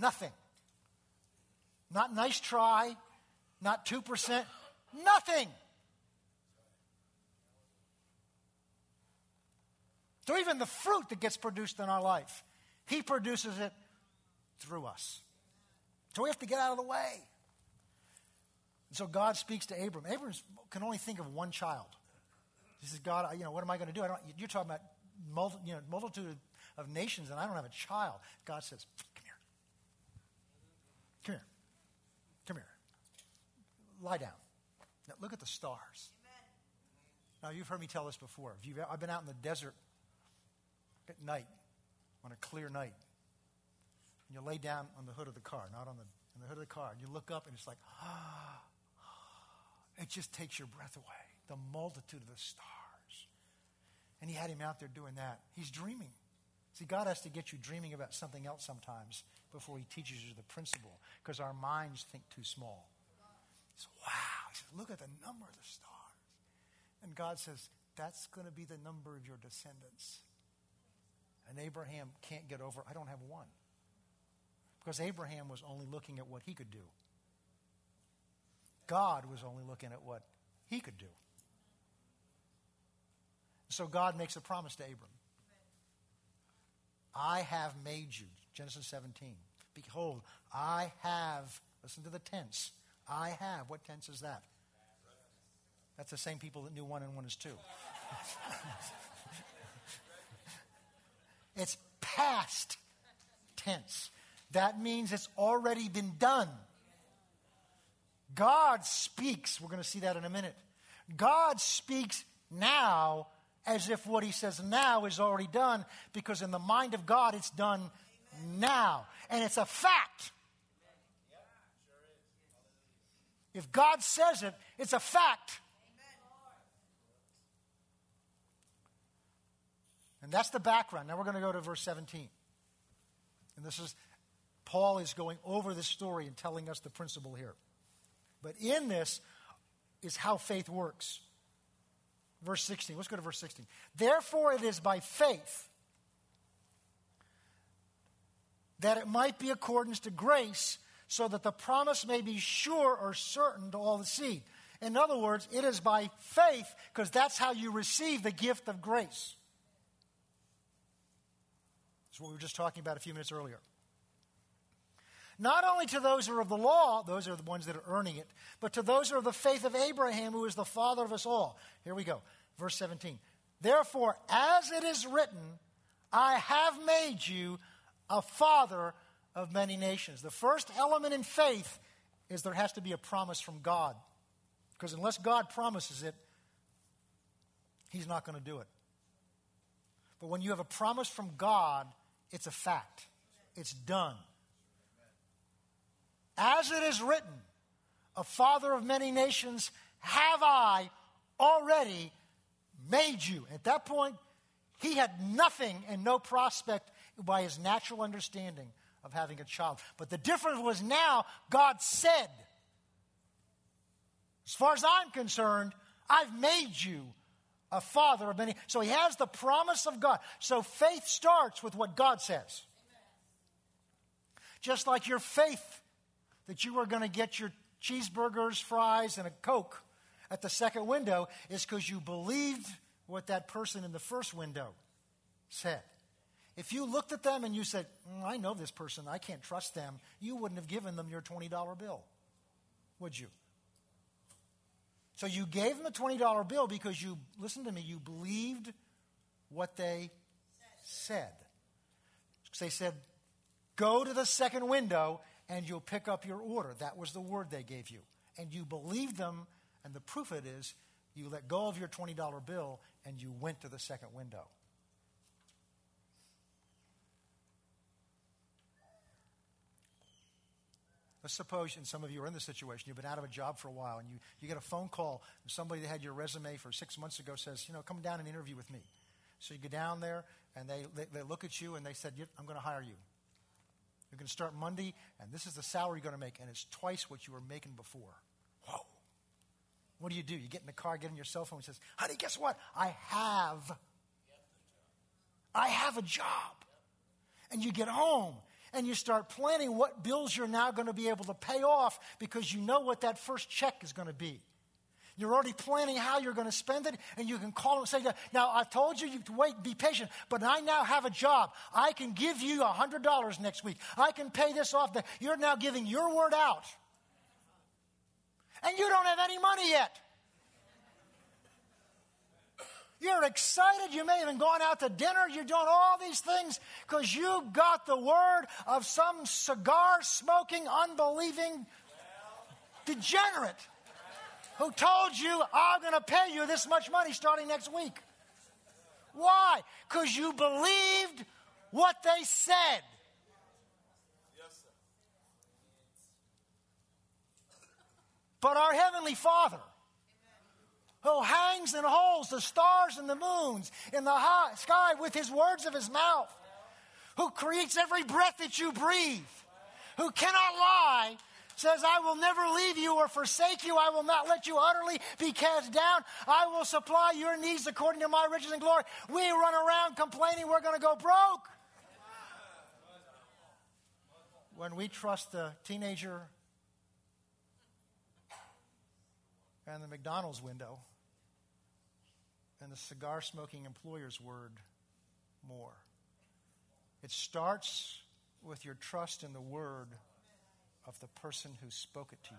Nothing. Not nice try, not two percent, nothing. So even the fruit that gets produced in our life, he produces it through us. So we have to get out of the way. And so God speaks to Abram. Abram can only think of one child. He says, God, you know, what am I going to do? I don't, you're talking about multi, you know, multitude of nations, and I don't have a child. God says, come here. Come here. Come here. Lie down. Now, look at the stars. Amen. Now, you've heard me tell this before. If you've, I've been out in the desert at night, on a clear night, and you lay down on the hood of the car, not on the, on the hood of the car, and you look up, and it's like, ah, it just takes your breath away, the multitude of the stars. And he had him out there doing that. He's dreaming. See, God has to get you dreaming about something else sometimes before he teaches you the principle, because our minds think too small. He says, wow. He says, look at the number of the stars. And God says, that's going to be the number of your descendants. And Abraham can't get over, I don't have one. Because Abraham was only looking at what he could do. God was only looking at what he could do. So God makes a promise to Abram. I have made you, Genesis seventeen. Behold, I have, listen to the tense. I have, what tense is that? That's the same people that knew one and one is two. It's past tense. That means it's already been done. God speaks. We're going to see that in a minute. God speaks now as if what he says now is already done, because in the mind of God, it's done now. And it's a fact. If God says it, it's a fact. And that's the background. Now we're going to go to verse seventeen. And this is, Paul is going over this story and telling us the principle here. But in this is how faith works. Verse sixteen. Let's go to verse sixteen. Therefore it is by faith that it might be accordance to grace, so that the promise may be sure or certain to all the seed. In other words, it is by faith, because that's how you receive the gift of grace. It's what we were just talking about a few minutes earlier. Not only to those who are of the law, those are the ones that are earning it, but to those who are of the faith of Abraham, who is the father of us all. Here we go. Verse seventeen. Therefore, as it is written, I have made you a father of many nations. The first element in faith is there has to be a promise from God. Because unless God promises it, he's not going to do it. But when you have a promise from God, it's a fact. It's done. As it is written, a father of many nations, have I already made you. At that point, he had nothing and no prospect by his natural understanding of having a child. But the difference was now God said, as far as I'm concerned, I've made you a father of many. So he has the promise of God. So faith starts with what God says. Just like your faith that you are going to get your cheeseburgers, fries, and a Coke at the second window is because you believed what that person in the first window said. If you looked at them and you said, mm, I know this person, I can't trust them, you wouldn't have given them your twenty dollar bill, would you? So you gave them a twenty dollar bill because you, listen to me, you believed what they said. They said, go to the second window and you'll pick up your order. That was the word they gave you. And you believed them, and the proof of it is you let go of your twenty dollar bill and you went to the second window. Let's suppose, and some of you are in this situation, you've been out of a job for a while, and you, you get a phone call from somebody that had your resume for six months ago says, you know, come down and interview with me. So you go down there, and they, they, they look at you, and they said, I'm going to hire you. You're going to start Monday, and this is the salary you're going to make, and it's twice what you were making before. Whoa. What do you do? You get in the car, get in your cell phone, and says, honey, guess what? I have. I have a job. And you get home. And you start planning what bills you're now going to be able to pay off because you know what that first check is going to be. You're already planning how you're going to spend it, and you can call them and say, now, I told you to wait, be patient, but I now have a job. I can give you one hundred dollars next week. I can pay this off. You're now giving your word out. And you don't have any money yet. You're excited. You may have even gone out to dinner. You're doing all these things because you got the word of some cigar-smoking, unbelieving degenerate who told you, I'm going to pay you this much money starting next week. Why? Because you believed what they said. But our Heavenly Father, who hangs and holds the stars and the moons in the high sky with his words of his mouth, who creates every breath that you breathe, who cannot lie, says, I will never leave you or forsake you. I will not let you utterly be cast down. I will supply your needs according to my riches and glory. We run around complaining we're going to go broke. When we trust the teenager and the McDonald's window, and the cigar-smoking employer's word more. It starts with your trust in the word of the person who spoke it to you.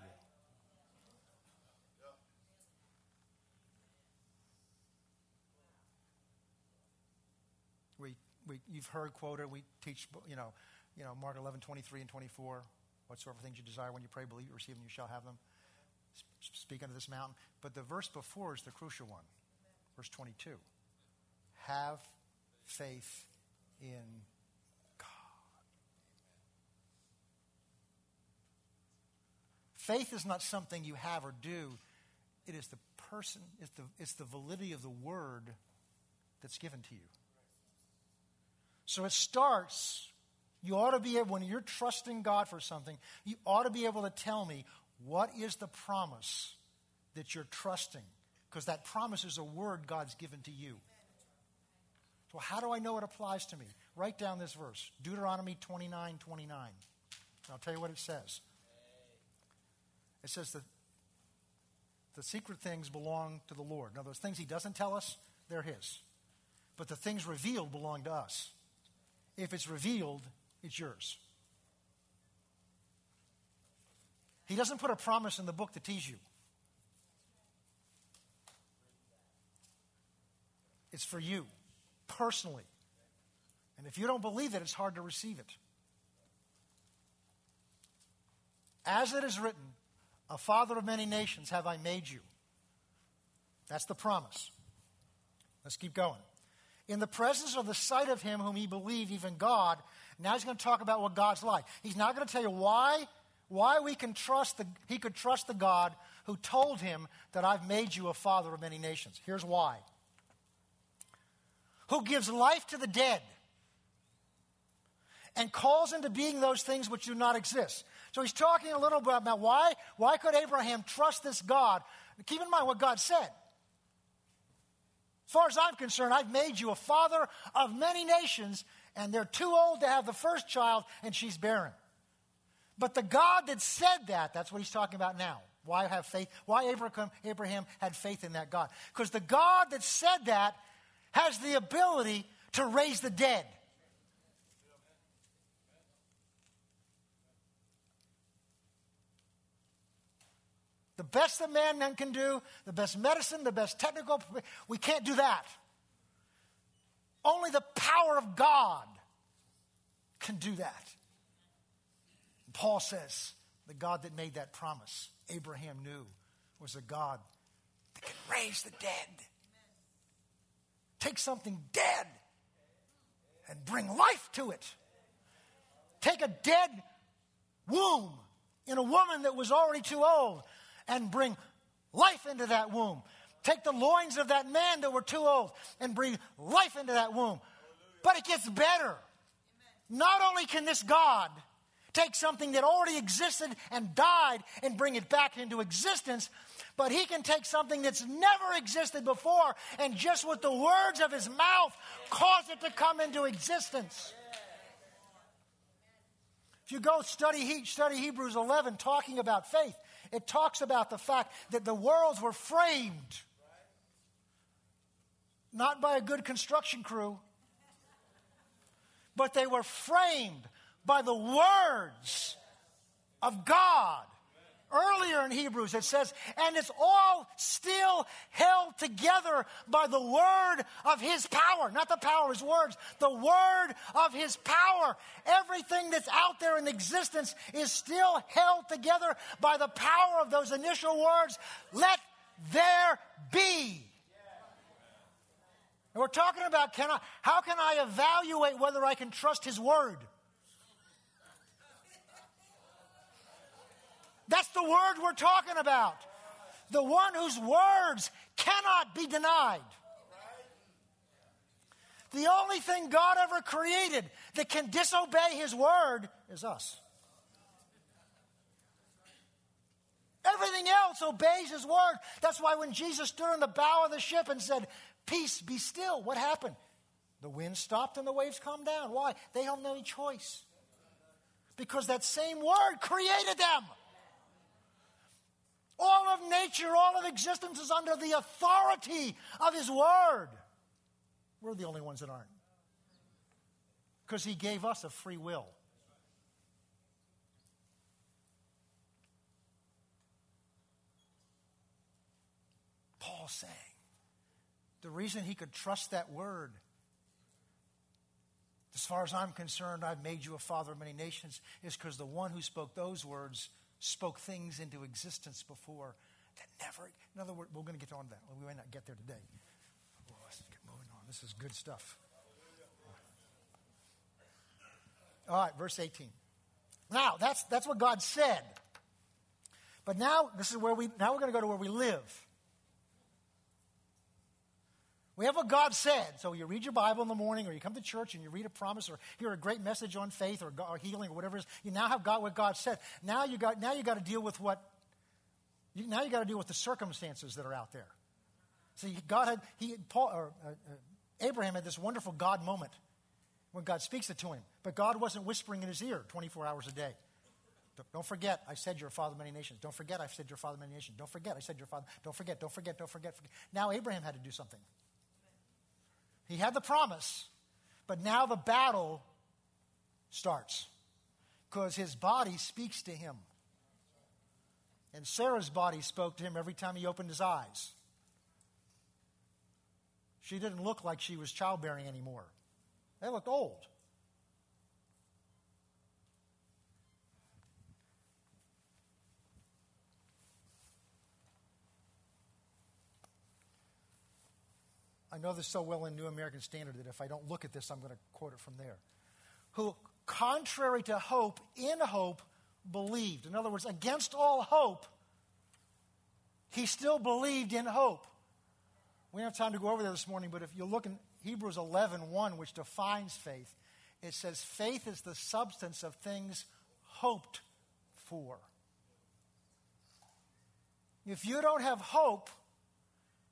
We, we, you've heard quoted. We teach, you know, you know, Mark eleven twenty three and twenty four. Whatsoever things you desire, when you pray, believe, receive, and you shall have them. Speak unto this mountain. But the verse before is the crucial one. Verse twenty-two, have faith in God. Faith is not something you have or do. It is the person, it's the, it's the validity of the word that's given to you. So it starts, you ought to be able, when you're trusting God for something, you ought to be able to tell me, what is the promise that you're trusting? Because that promise is a word God's given to you. So how do I know it applies to me? Write down this verse, Deuteronomy twenty-nine, twenty-nine. And I'll tell you what it says. It says that the secret things belong to the Lord. Now, those things he doesn't tell us, they're his. But the things revealed belong to us. If it's revealed, it's yours. He doesn't put a promise in the book to tease you. It's for you, personally. And if you don't believe it, it's hard to receive it. As it is written, a father of many nations have I made you. That's the promise. Let's keep going. In the presence of the sight of him whom he believed, even God. Now he's going to talk about what God's like. He's not going to tell you why Why we can trust the, he could trust the God who told him that I've made you a father of many nations. Here's why. Who gives life to the dead and calls into being those things which do not exist. So he's talking a little bit about why, why could Abraham trust this God? Keep in mind what God said. As far as I'm concerned, I've made you a father of many nations, and they're too old to have the first child, and she's barren. But the God that said that, that's what he's talking about now. Why have faith? Why Abraham, Abraham had faith in that God? Because the God that said that has the ability to raise the dead. The best that man can do, the best medicine, the best technical, we can't do that. Only the power of God can do that. And Paul says the God that made that promise, Abraham knew, was a God that can raise the dead. Take something dead and bring life to it. Take a dead womb in a woman that was already too old and bring life into that womb. Take the loins of that man that were too old and bring life into that womb. But it gets better. Amen. Not only can this God take something that already existed and died and bring it back into existence, but he can take something that's never existed before and just with the words of his mouth cause it to come into existence. If you go study, study Hebrews eleven talking about faith, it talks about the fact that the worlds were framed not by a good construction crew, but they were framed by the words of God. Earlier in Hebrews it says, and it's all still held together by the word of his power. Not the power of his words, the word of his power. Everything that's out there in existence is still held together by the power of those initial words. Let there be. And we're talking about can I, how can I evaluate whether I can trust his word? That's the word we're talking about. The one whose words cannot be denied. The only thing God ever created that can disobey his word is us. Everything else obeys his word. That's why when Jesus stood in the bow of the ship and said, peace, be still, what happened? The wind stopped and the waves calmed down. Why? They have no choice. Because that same word created them. All of nature, all of existence is under the authority of his word. We're the only ones that aren't. Because he gave us a free will. Paul's saying, the reason he could trust that word, as far as I'm concerned, I've made you a father of many nations, is because the one who spoke those words spoke things into existence before that never, in other words, we're going to get on to that. We may not get there today. Oh, let's get moving on. This is good stuff. All right, verse eighteen. Now, that's that's what God said. But now, this is where we, now we're going to go to where we live. We have what God said. So you read your Bible in the morning, or you come to church and you read a promise, or hear a great message on faith, or, God, or healing, or whatever it is. You now have got what God said. Now you got. Now you got to deal with what. You, now you got to deal with the circumstances that are out there. See, God had he Paul or uh, uh, Abraham had this wonderful God moment when God speaks it to him, but God wasn't whispering in his ear twenty-four hours a day. Don't forget, I said you're a father of many nations. Don't forget, I said you're a father of many nations. Don't forget, I said you're a father. Don't forget. Don't forget. Don't forget. forget. Now Abraham had to do something. He had the promise, but now the battle starts because his body speaks to him. And Sarah's body spoke to him every time he opened his eyes. She didn't look like she was childbearing anymore. They looked old. I know this so well in New American Standard that if I don't look at this, I'm going to quote it from there. Who, contrary to hope, in hope, believed. In other words, against all hope, he still believed in hope. We don't have time to go over there this morning, but if you look in Hebrews eleven one, which defines faith, it says faith is the substance of things hoped for. If you don't have hope,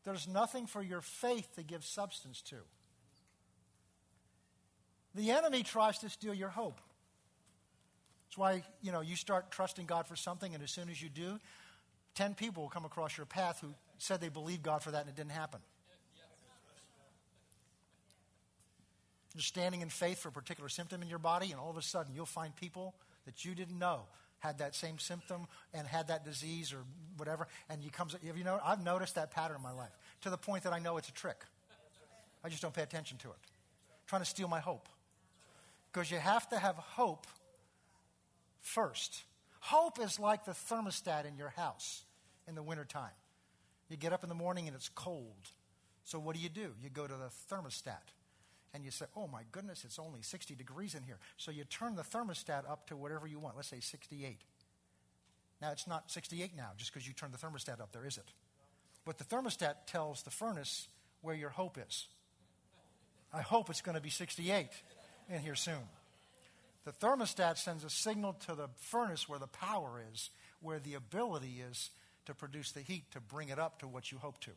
there's nothing for your faith to give substance to. The enemy tries to steal your hope. That's why, you know, you start trusting God for something, and as soon as you do, ten people will come across your path who said they believed God for that and it didn't happen. You're standing in faith for a particular symptom in your body, and all of a sudden you'll find people that you didn't know had that same symptom and had that disease or whatever, and you comes. You know, I've noticed that pattern in my life to the point that I know it's a trick. I just don't pay attention to it. Trying to steal my hope, because you have to have hope first. Hope is like the thermostat in your house in the wintertime. You get up in the morning and it's cold, so what do you do? You go to the thermostat. And you say, oh my goodness, it's only sixty degrees in here. So you turn the thermostat up to whatever you want. Let's say sixty-eight. Now, it's not sixty-eight now just because you turned the thermostat up there, is it? But the thermostat tells the furnace where your hope is. I hope it's going to be sixty-eight in here soon. The thermostat sends a signal to the furnace where the power is, where the ability is to produce the heat to bring it up to what you hope to.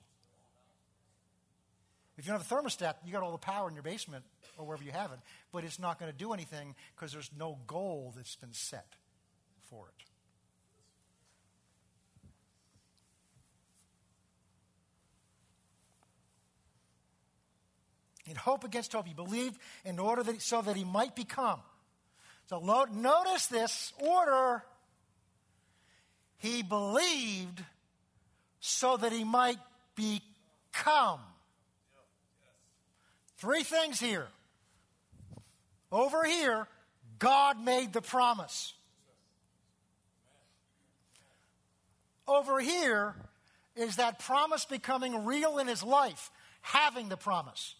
If you don't have a thermostat, you got all the power in your basement or wherever you have it, but it's not going to do anything because there's no goal that's been set for it. In hope against hope, he believed in order that so that he might become. So lo- notice this order. He believed so that he might become. Three things here. Over here, God made the promise. Over here is that promise becoming real in his life, having the promise.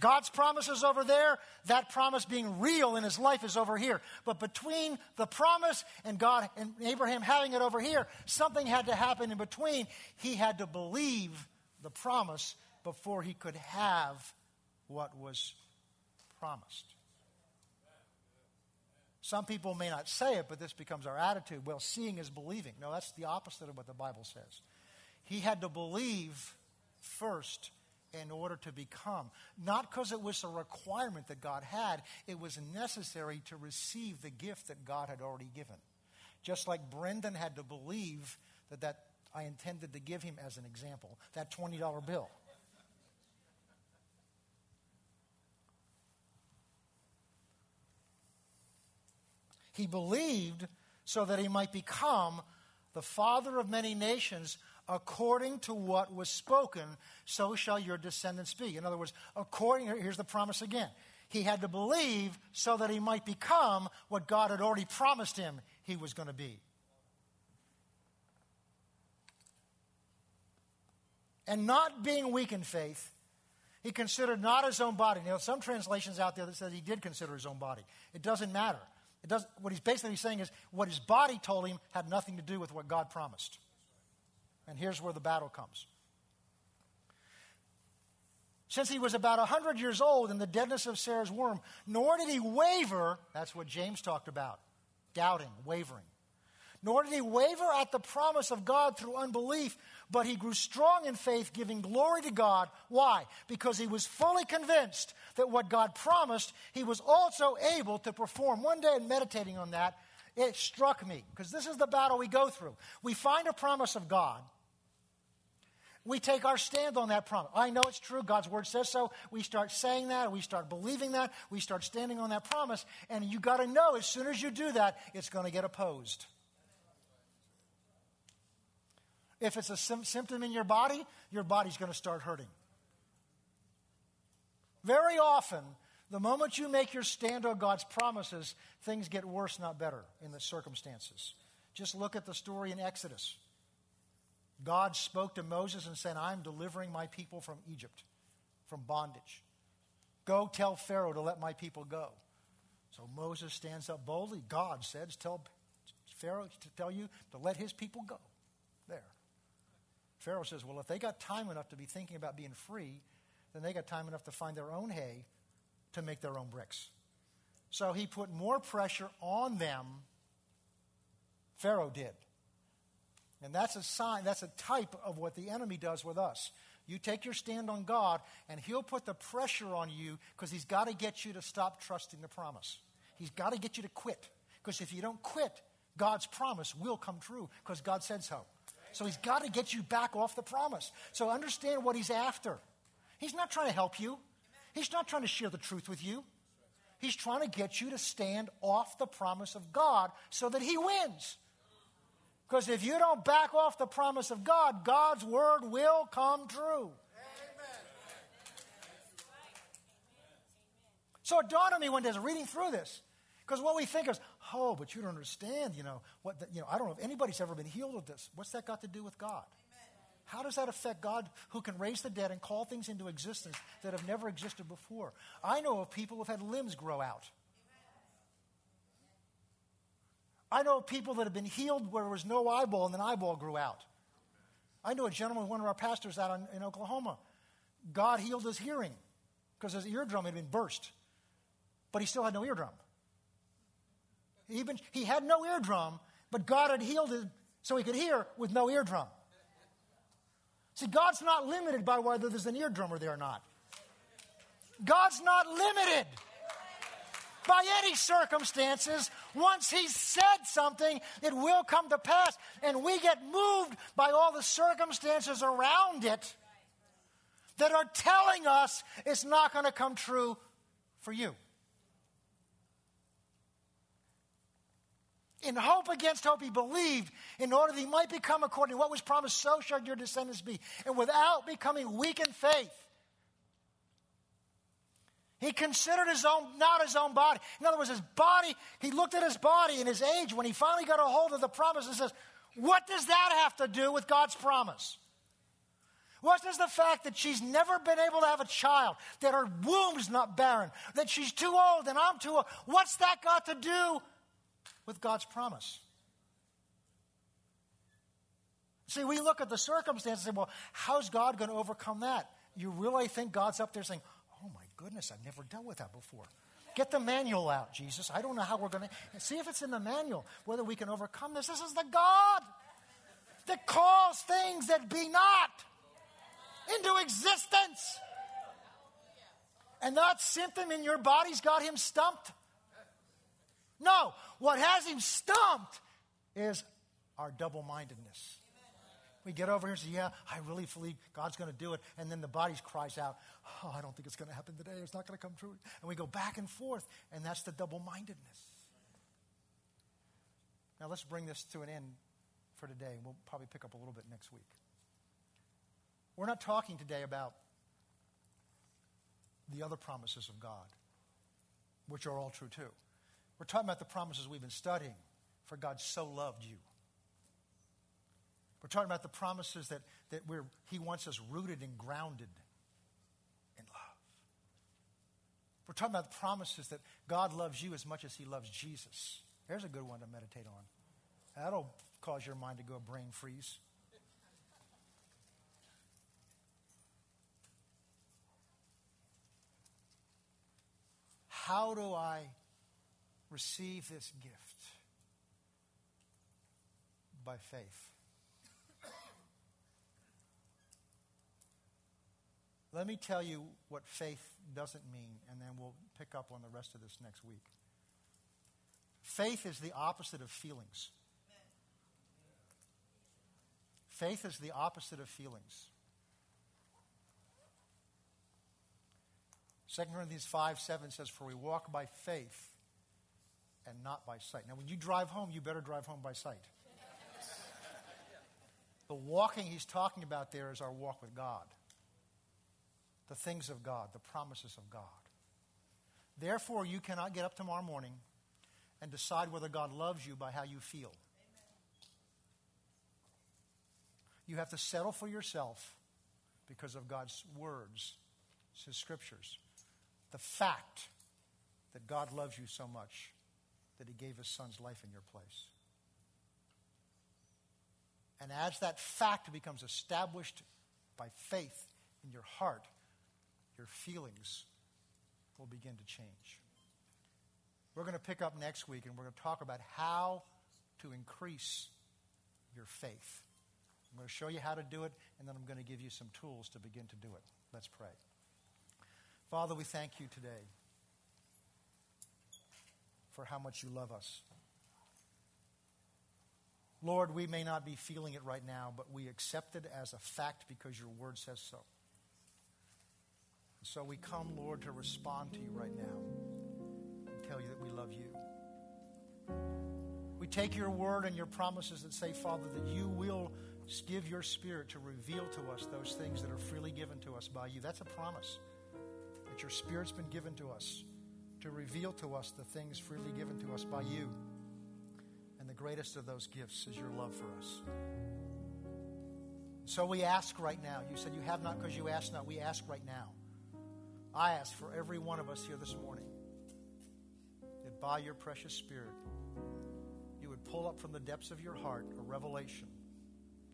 God's promise is over there. That promise being real in his life is over here. But between the promise and God and Abraham having it over here, something had to happen in between. He had to believe the promise before he could have what was promised. Some people may not say it, but this becomes our attitude. Well, seeing is believing. No, that's the opposite of what the Bible says. He had to believe first in order to become. Not because it was a requirement that God had. It was necessary to receive the gift that God had already given. Just like Brendan had to believe that, that I intended to give him as an example, that twenty dollar bill. He believed so that he might become the father of many nations according to what was spoken, so shall your descendants be. In other words, according, here's the promise again. He had to believe so that he might become what God had already promised him he was going to be. And not being weak in faith, he considered not his own body. Now, some translations out there that says he did consider his own body. It doesn't matter. It does, what he's basically saying is what his body told him had nothing to do with what God promised. And here's where the battle comes. Since he was about one hundred years old in the deadness of Sarah's womb, nor did he waver, that's what James talked about, doubting, wavering. Nor did he waver at the promise of God through unbelief, but he grew strong in faith, giving glory to God. Why? Because he was fully convinced that what God promised, he was also able to perform. One day in meditating on that, it struck me, because this is the battle we go through. We find a promise of God. We take our stand on that promise. I know it's true. God's word says so. We start saying that. We start believing that. We start standing on that promise. And you got to know as soon as you do that, it's going to get opposed. If it's a sim- symptom in your body, your body's going to start hurting. Very often, the moment you make your stand on God's promises, things get worse, not better, in the circumstances. Just look at the story in Exodus. God spoke to Moses and said, I'm delivering my people from Egypt, from bondage. Go tell Pharaoh to let my people go. So Moses stands up boldly. God says, tell Pharaoh to tell you to let his people go there. Pharaoh says, well, if they got time enough to be thinking about being free, then they got time enough to find their own hay to make their own bricks. So he put more pressure on them. Pharaoh did. And that's a sign, that's a type of what the enemy does with us. You take your stand on God, and he'll put the pressure on you because he's got to get you to stop trusting the promise. He's got to get you to quit. Because if you don't quit, God's promise will come true because God said so. So he's got to get you back off the promise. So understand what he's after. He's not trying to help you. He's not trying to share the truth with you. He's trying to get you to stand off the promise of God so that he wins. Because if you don't back off the promise of God, God's word will come true. Amen. So it dawned on me one day as I was reading through this. Because what we think is, oh, but you don't understand, you know, what the, you know, I don't know if anybody's ever been healed of this. What's that got to do with God? Amen. How does that affect God who can raise the dead and call things into existence that have never existed before? I know of people who have had limbs grow out. I know of people that have been healed where there was no eyeball and an eyeball grew out. I know a gentleman, one of our pastors out in, in Oklahoma. God healed his hearing because his eardrum had been burst. But he still had no eardrum. Even he had no eardrum, but God had healed him so he could hear with no eardrum. See, God's not limited by whether there's an eardrum or there or not. God's not limited by any circumstances. Once he said something, it will come to pass. And we get moved by all the circumstances around it that are telling us it's not going to come true for you. In hope against hope, he believed in order that he might become according to what was promised, so shall your descendants be. And without becoming weak in faith, he considered his own, not his own body. In other words, his body, he looked at his body and his age when he finally got a hold of the promise and says, what does that have to do with God's promise? What does the fact that she's never been able to have a child, that her womb's not barren, that she's too old and I'm too old, what's that got to do with God's promise? See, we look at the circumstances and say, well, how's God going to overcome that? You really think God's up there saying, oh my goodness, I've never dealt with that before. Get the manual out, Jesus. I don't know how we're going to... See if it's in the manual, whether we can overcome this. This is the God that calls things that be not into existence. And that symptom in your body's got him stumped. No, what has him stumped is our double-mindedness. We get over here and say, yeah, I really believe God's going to do it. And then the body cries out, oh, I don't think it's going to happen today. It's not going to come true. And we go back and forth, and that's the double-mindedness. Now, let's bring this to an end for today. We'll probably pick up a little bit next week. We're not talking today about the other promises of God, which are all true too. We're talking about the promises we've been studying, for God so loved you. We're talking about the promises that, that we're, he wants us rooted and grounded in love. We're talking about the promises that God loves you as much as he loves Jesus. There's a good one to meditate on. That'll cause your mind to go brain freeze. How do I receive this gift? By faith. Let me tell you what faith doesn't mean, and then we'll pick up on the rest of this next week. Faith is the opposite of feelings. Faith is the opposite of feelings. Second Corinthians five seven says, for we walk by faith and not by sight. Now, when you drive home, you better drive home by sight. The walking he's talking about there is our walk with God. The things of God, the promises of God. Therefore, you cannot get up tomorrow morning and decide whether God loves you by how you feel. Amen. You have to settle for yourself because of God's words, his scriptures. The fact that God loves you so much that he gave his son's life in your place. And as that fact becomes established by faith in your heart, your feelings will begin to change. We're going to pick up next week, and we're going to talk about how to increase your faith. I'm going to show you how to do it, and then I'm going to give you some tools to begin to do it. Let's pray. Father, we thank you today for how much you love us. Lord, we may not be feeling it right now, but we accept it as a fact because your word says so. And so we come, Lord, to respond to you right now and tell you that we love you. We take your word and your promises that say, Father, that you will give your Spirit to reveal to us those things that are freely given to us by you. That's a promise, that your Spirit's been given to us to reveal to us the things freely given to us by you. And the greatest of those gifts is your love for us. So we ask right now. You said you have not because you ask not. We ask right now. I ask for every one of us here this morning that by your precious Spirit, you would pull up from the depths of your heart a revelation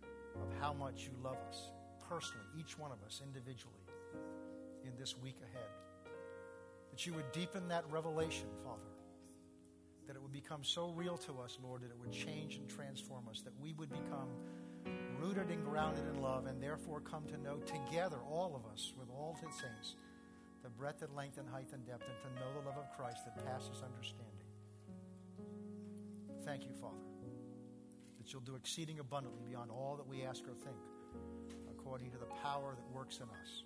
of how much you love us personally, each one of us individually, in this week ahead. That you would deepen that revelation, Father. That it would become so real to us, Lord, that it would change and transform us, that we would become rooted and grounded in love and therefore come to know together, all of us, with all the saints, the breadth and length and height and depth, and to know the love of Christ that passes understanding. Thank you, Father, that you'll do exceeding abundantly beyond all that we ask or think, according to the power that works in us.